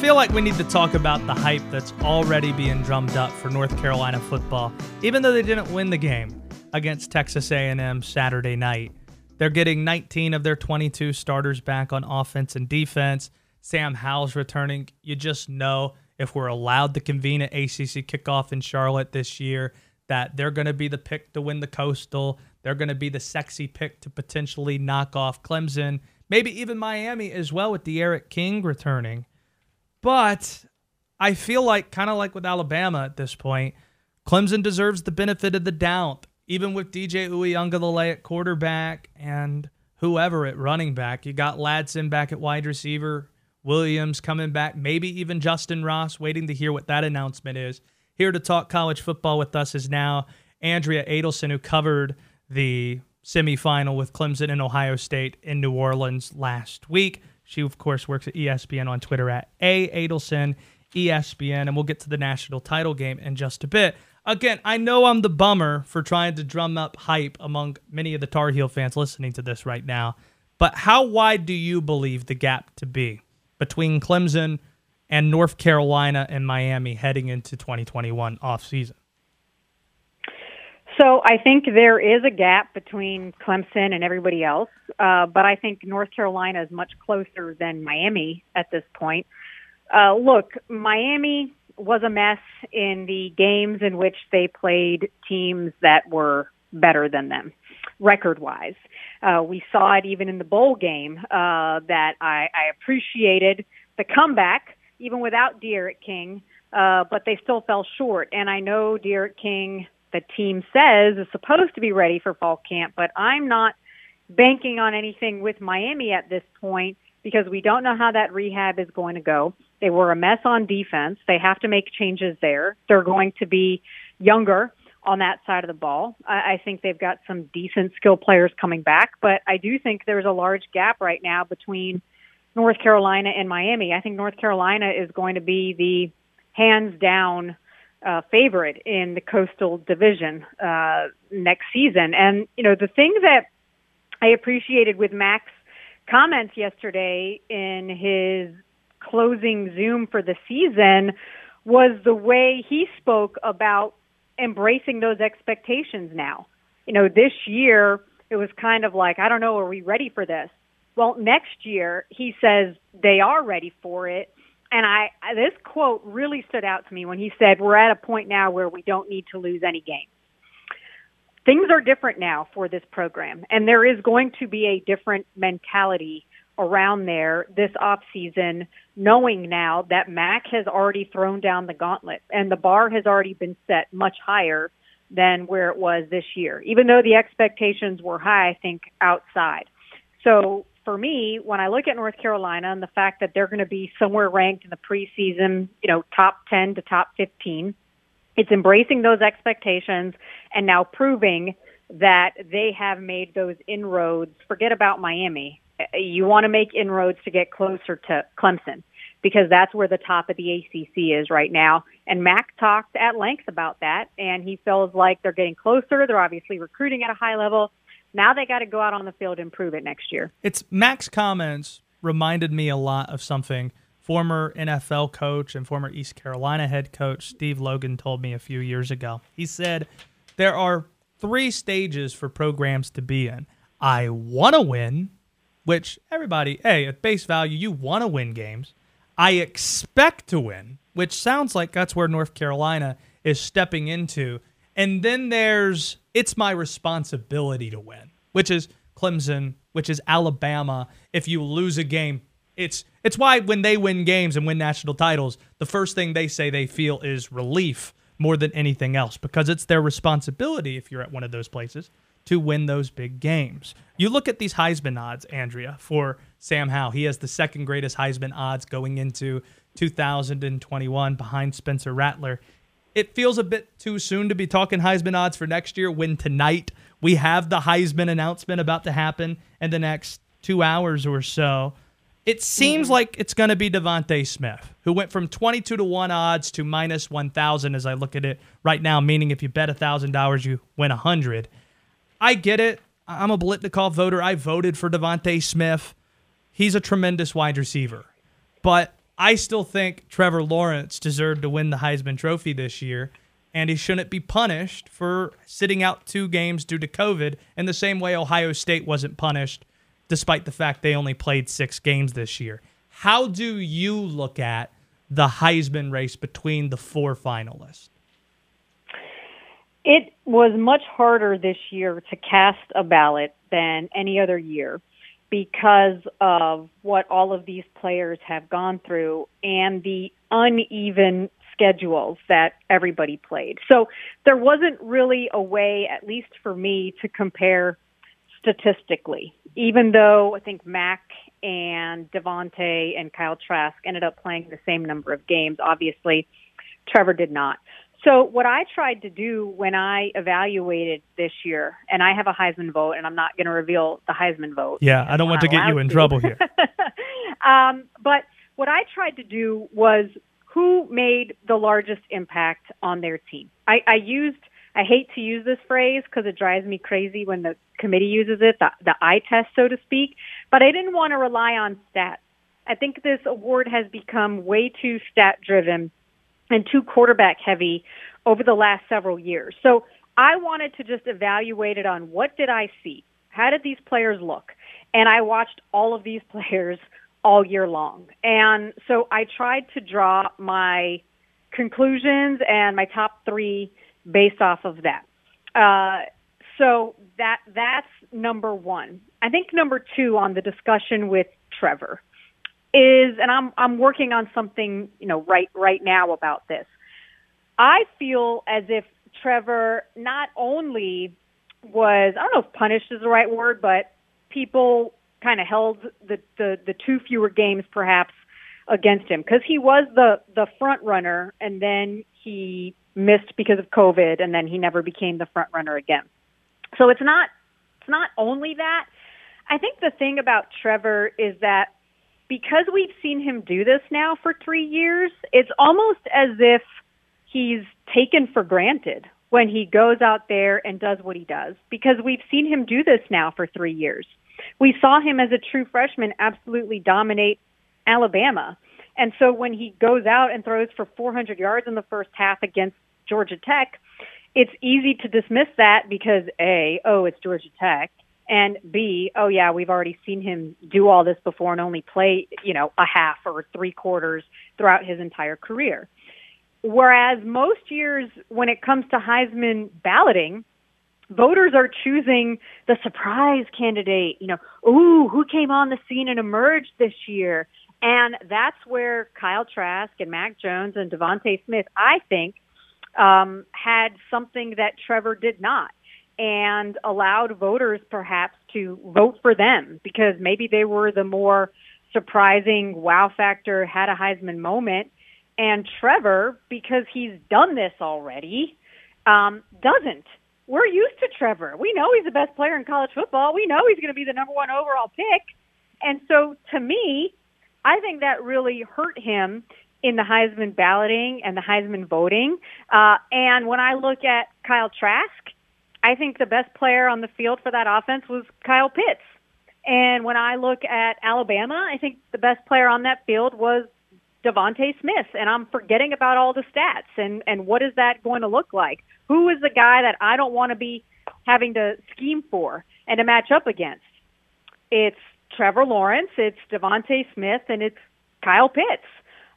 feel like we need to talk about the hype that's already being drummed up for North Carolina football. Even though they didn't win the game against Texas A and M Saturday night, they're getting nineteen of their twenty-two starters back on offense and defense. Sam Howell's returning. You just know if we're allowed to convene an A C C kickoff in Charlotte this year, that they're going to be the pick to win the Coastal. They're going to be the sexy pick to potentially knock off Clemson, maybe even Miami as well with the Eric King returning. But I feel like, kind of like with Alabama at this point, Clemson deserves the benefit of the doubt, even with D J Uiagalelei at quarterback and whoever at running back. You got Ladson back at wide receiver, Williams coming back, maybe even Justin Ross, waiting to hear what that announcement is. Here to talk college football with us is now Andrea Adelson, who covered the semifinal with Clemson and Ohio State in New Orleans last week. She, of course, works at E S P N on Twitter at A. Adelson, E S P N, and we'll get to the national title game in just a bit. Again, I know I'm the bummer for trying to drum up hype among many of the Tar Heel fans listening to this right now, but how wide do you believe the gap to be between Clemson and North Carolina and Miami heading into twenty twenty-one offseason? So I think there is a gap between Clemson and everybody else, uh, but I think North Carolina is much closer than Miami at this point. Uh, look, Miami was a mess in the games in which they played teams that were better than them, record-wise. Uh, we saw it even in the bowl game uh, that I, I appreciated the comeback, even without Derek King, uh, but they still fell short. And I know Derek King, the team says, is supposed to be ready for fall camp, but I'm not banking on anything with Miami at this point because we don't know how that rehab is going to go. They were a mess on defense. They have to make changes there. They're going to be younger on that side of the ball. I think they've got some decent skill players coming back, but I do think there's a large gap right now between North Carolina and Miami. I think North Carolina is going to be the hands-down Uh, favorite in the Coastal Division uh, next season. And, you know, the thing that I appreciated with Mac's comments yesterday in his closing Zoom for the season was the way he spoke about embracing those expectations now. You know, this year it was kind of like, I don't know, are we ready for this? Well, next year he says they are ready for it. And I, this quote really stood out to me when he said, we're at a point now where we don't need to lose any games. Things are different now for this program, and there is going to be a different mentality around there this offseason, knowing now that Mac has already thrown down the gauntlet and the bar has already been set much higher than where it was this year, even though the expectations were high, I think, outside. So for me, when I look at North Carolina and the fact that they're going to be somewhere ranked in the preseason, you know, top ten to top fifteen, it's embracing those expectations and now proving that they have made those inroads. Forget about Miami. You want to make inroads to get closer to Clemson, because that's where the top of the A C C is right now. And Mac talked at length about that, and he feels like they're getting closer. They're obviously recruiting at a high level. Now they got to go out on the field and prove it next year. It's Mac's comments reminded me a lot of something former N F L coach and former East Carolina head coach Steve Logan told me a few years ago. He said there are three stages for programs to be in. I want to win, which everybody, hey, at base value, you want to win games. I expect to win, which sounds like that's where North Carolina is stepping into. And then there's, it's my responsibility to win, which is Clemson, which is Alabama. If you lose a game, it's it's why when they win games and win national titles, the first thing they say they feel is relief more than anything else, because it's their responsibility, if you're at one of those places, to win those big games. You look at these Heisman odds, Andrea, for Sam Howell. He has the second greatest Heisman odds going into two thousand twenty-one behind Spencer Rattler. It feels a bit too soon to be talking Heisman odds for next year when tonight we have the Heisman announcement about to happen in the next two hours or so. It seems like it's going to be DeVonta Smith, who went from twenty-two to one odds to minus one thousand as I look at it right now, meaning if you bet one thousand dollars, you win one hundred. I get it. I'm a Biletnikoff voter. I voted for DeVonta Smith. He's a tremendous wide receiver. But I still think Trevor Lawrence deserved to win the Heisman Trophy this year, and he shouldn't be punished for sitting out two games due to COVID in the same way Ohio State wasn't punished, despite the fact they only played six games this year. How do you look at the Heisman race between the four finalists? It was much harder this year to cast a ballot than any other year, because of what all of these players have gone through and the uneven schedules that everybody played. So there wasn't really a way, at least for me, to compare statistically, even though I think Mac and DeVonta and Kyle Trask ended up playing the same number of games. Obviously, Trevor did not. So what I tried to do when I evaluated this year, and I have a Heisman vote, and I'm not going to reveal the Heisman vote. Yeah, I don't want to get you in trouble here. um, but what I tried to do was who made the largest impact on their team. I, I used, I hate to use this phrase because it drives me crazy when the committee uses it, the, the eye test, so to speak, but I didn't want to rely on stats. I think this award has become way too stat-driven and too quarterback-heavy over the last several years. So I wanted to just evaluate it on what did I see? How did these players look? And I watched all of these players all year long. And so I tried to draw my conclusions and my top three based off of that. Uh, so that that's number one. I think number two on the discussion with Trevor is, and I'm I'm working on something, you know, right right now about this. I feel as if Trevor not only was, I don't know if punished is the right word, but people kind of held the, the the two fewer games perhaps against him, because he was the the front runner, and then he missed because of COVID, and then he never became the front runner again. So it's not it's not only that. I think the thing about Trevor is that, because we've seen him do this now for three years, it's almost as if he's taken for granted when he goes out there and does what he does, because we've seen him do this now for three years. We saw him as a true freshman absolutely dominate Alabama. And so when he goes out and throws for four hundred yards in the first half against Georgia Tech, it's easy to dismiss that because, A, oh, it's Georgia Tech. And B, oh yeah, we've already seen him do all this before and only play, you know, a half or three quarters throughout his entire career. Whereas most years when it comes to Heisman balloting, voters are choosing the surprise candidate, you know, ooh, who came on the scene and emerged this year? And that's where Kyle Trask and Mac Jones and DeVonta Smith, I think, um, had something that Trevor did not, and allowed voters perhaps to vote for them because maybe they were the more surprising wow factor, had a Heisman moment. And Trevor, because he's done this already, um, doesn't. We're used to Trevor. We know he's the best player in college football. We know he's going to be the number one overall pick. And so to me, I think that really hurt him in the Heisman balloting and the Heisman voting. Uh, and when I look at Kyle Trask, I think the best player on the field for that offense was Kyle Pitts. And when I look at Alabama, I think the best player on that field was DeVonta Smith. And I'm forgetting about all the stats and, and what is that going to look like? Who is the guy that I don't want to be having to scheme for and to match up against? It's Trevor Lawrence, it's DeVonta Smith, and it's Kyle Pitts.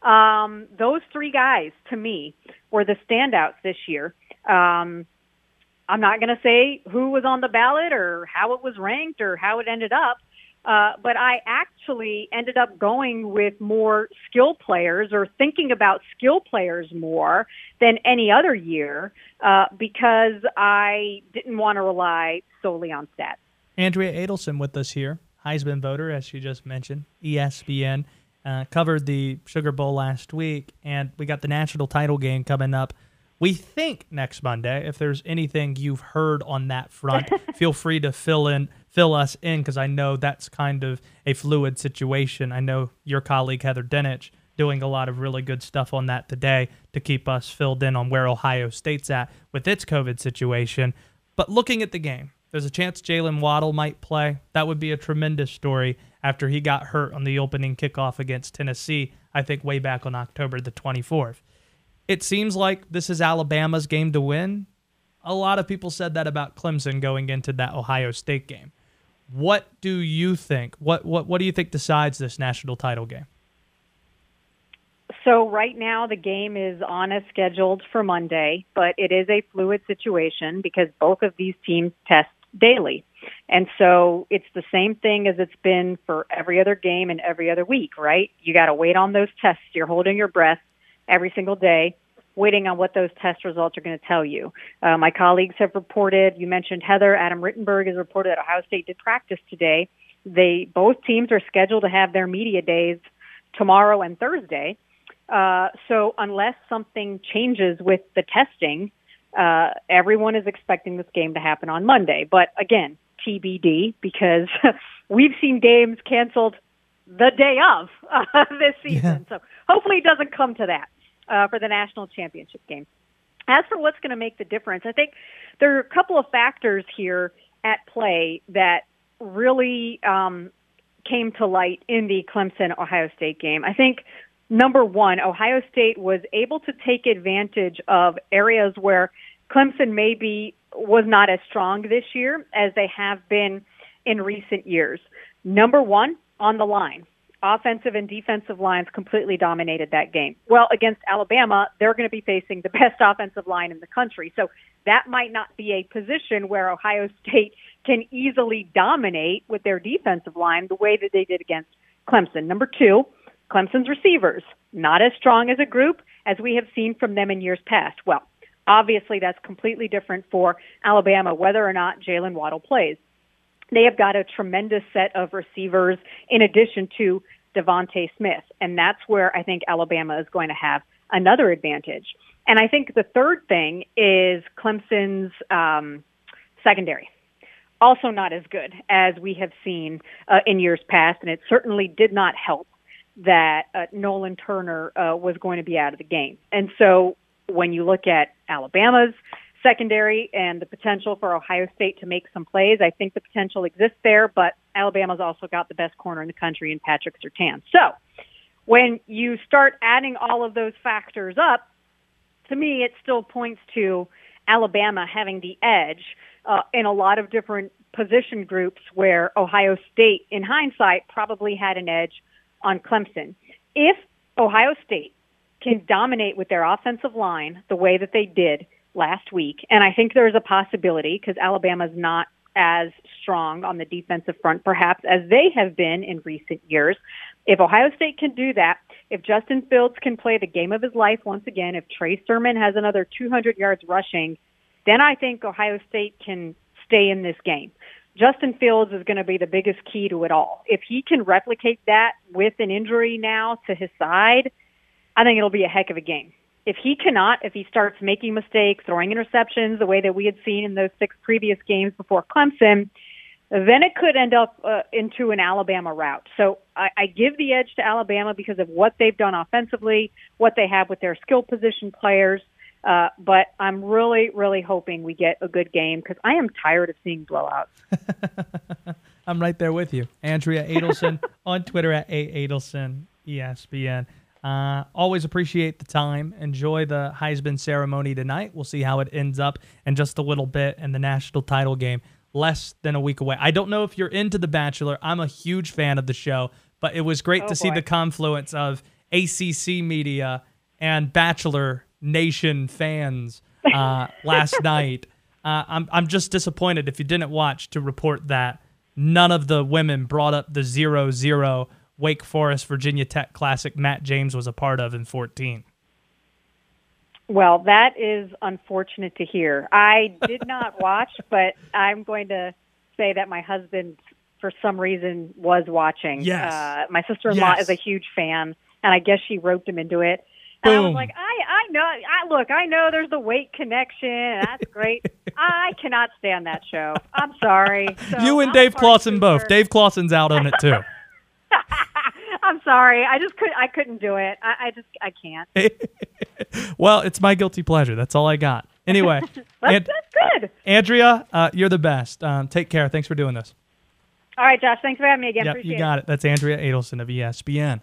Um, those three guys, to me, were the standouts this year. Um, I'm not going to say who was on the ballot or how it was ranked or how it ended up, uh, but I actually ended up going with more skill players or thinking about skill players more than any other year uh, because I didn't want to rely solely on stats. Andrea Adelson with us here, Heisman voter, as she just mentioned, E S P N, uh, covered the Sugar Bowl last week, and we got the national title game coming up. We think next Monday. If there's anything you've heard on that front, feel free to fill in, fill us in, because I know that's kind of a fluid situation. I know your colleague Heather Dinich doing a lot of really good stuff on that today to keep us filled in on where Ohio State's at with its COVID situation. But looking at the game, there's a chance Jalen Waddle might play. That would be a tremendous story after he got hurt on the opening kickoff against Tennessee, I think way back on October the twenty-fourth. It seems like this is Alabama's game to win. A lot of people said that about Clemson going into that Ohio State game. What do you think? What what what do you think decides this national title game? So right now the game is on as scheduled for Monday, but it is a fluid situation because both of these teams test daily. And so it's the same thing as it's been for every other game and every other week, right? You got to wait on those tests. You're holding your breath every single day, waiting on what those test results are going to tell you. Uh, my colleagues have reported, you mentioned Heather, Adam Rittenberg has reported that Ohio State did practice today. They both teams are scheduled to have their media days tomorrow and Thursday. Uh, so unless something changes with the testing, uh, everyone is expecting this game to happen on Monday. But again, T B D, because we've seen games canceled the day of uh, this season. Yeah. So hopefully it doesn't come to that uh, for the national championship game. As for what's going to make the difference, I think there are a couple of factors here at play that really um, came to light in the Clemson-Ohio State game. I think, number one, Ohio State was able to take advantage of areas where Clemson maybe was not as strong this year as they have been in recent years. Number one, on the line. Offensive and defensive lines completely dominated that game. Well, against Alabama, they're going to be facing the best offensive line in the country. So that might not be a position where Ohio State can easily dominate with their defensive line the way that they did against Clemson. Number two, Clemson's receivers, not as strong as a group as we have seen from them in years past. Well, obviously that's completely different for Alabama, whether or not Jalen Waddle plays. They have got a tremendous set of receivers in addition to DeVonta Smith, and that's where I think Alabama is going to have another advantage. And I think the third thing is Clemson's um, secondary, also not as good as we have seen uh, in years past, and it certainly did not help that uh, Nolan Turner uh, was going to be out of the game. And so when you look at Alabama's secondary and the potential for Ohio State to make some plays, I think the potential exists there, but Alabama's also got the best corner in the country in Patrick Surtain. So when you start adding all of those factors up, to me, it still points to Alabama having the edge uh, in a lot of different position groups where Ohio State, in hindsight, probably had an edge on Clemson. If Ohio State can dominate with their offensive line the way that they did, last week. And I think there's a possibility, because Alabama's not as strong on the defensive front, perhaps, as they have been in recent years. If Ohio State can do that, if Justin Fields can play the game of his life once again, if Trey Sermon has another two hundred yards rushing, then I think Ohio State can stay in this game. Justin Fields is going to be the biggest key to it all. If he can replicate that with an injury now to his side, I think it'll be a heck of a game. If he cannot, if he starts making mistakes, throwing interceptions the way that we had seen in those six previous games before Clemson, then it could end up uh, into an Alabama route. So I, I give the edge to Alabama because of what they've done offensively, what they have with their skill position players. Uh, but I'm really, really hoping we get a good game, because I am tired of seeing blowouts. I'm right there with you. Andrea Adelson on Twitter at A Adelson E S P N. Uh, always appreciate the time. Enjoy the Heisman ceremony tonight. We'll see how it ends up in just a little bit, and the national title game less than a week away. I don't know if you're into The Bachelor. I'm a huge fan of the show, but it was great oh, to boy. see the confluence of A C C media and Bachelor Nation fans uh, last night. Uh, I'm I'm just disappointed, if you didn't watch, to report that none of the women brought up the zero zero Wake Forest Virginia Tech Classic Matt James was a part of in fourteen. Well, that is unfortunate to hear. I did not watch, but I'm going to say that my husband, for some reason, was watching. Yes. Uh, my sister-in-law yes. is a huge fan, and I guess she roped him into it. And I was like, I, I know, I look, I know there's the weight connection, and that's great. I cannot stand that show. I'm sorry. So you and I'm Dave Clawson both. Dave Clawson's out on it too. I'm sorry. I just couldn't, I couldn't do it. I, I just, I can't. Well, it's my guilty pleasure. That's all I got. Anyway. that's, and, that's good. Andrea, uh, you're the best. Um, take care. Thanks for doing this. All right, Josh. Thanks for having me again. Yep, Appreciate it. You got it. That's Andrea Adelson of E S P N.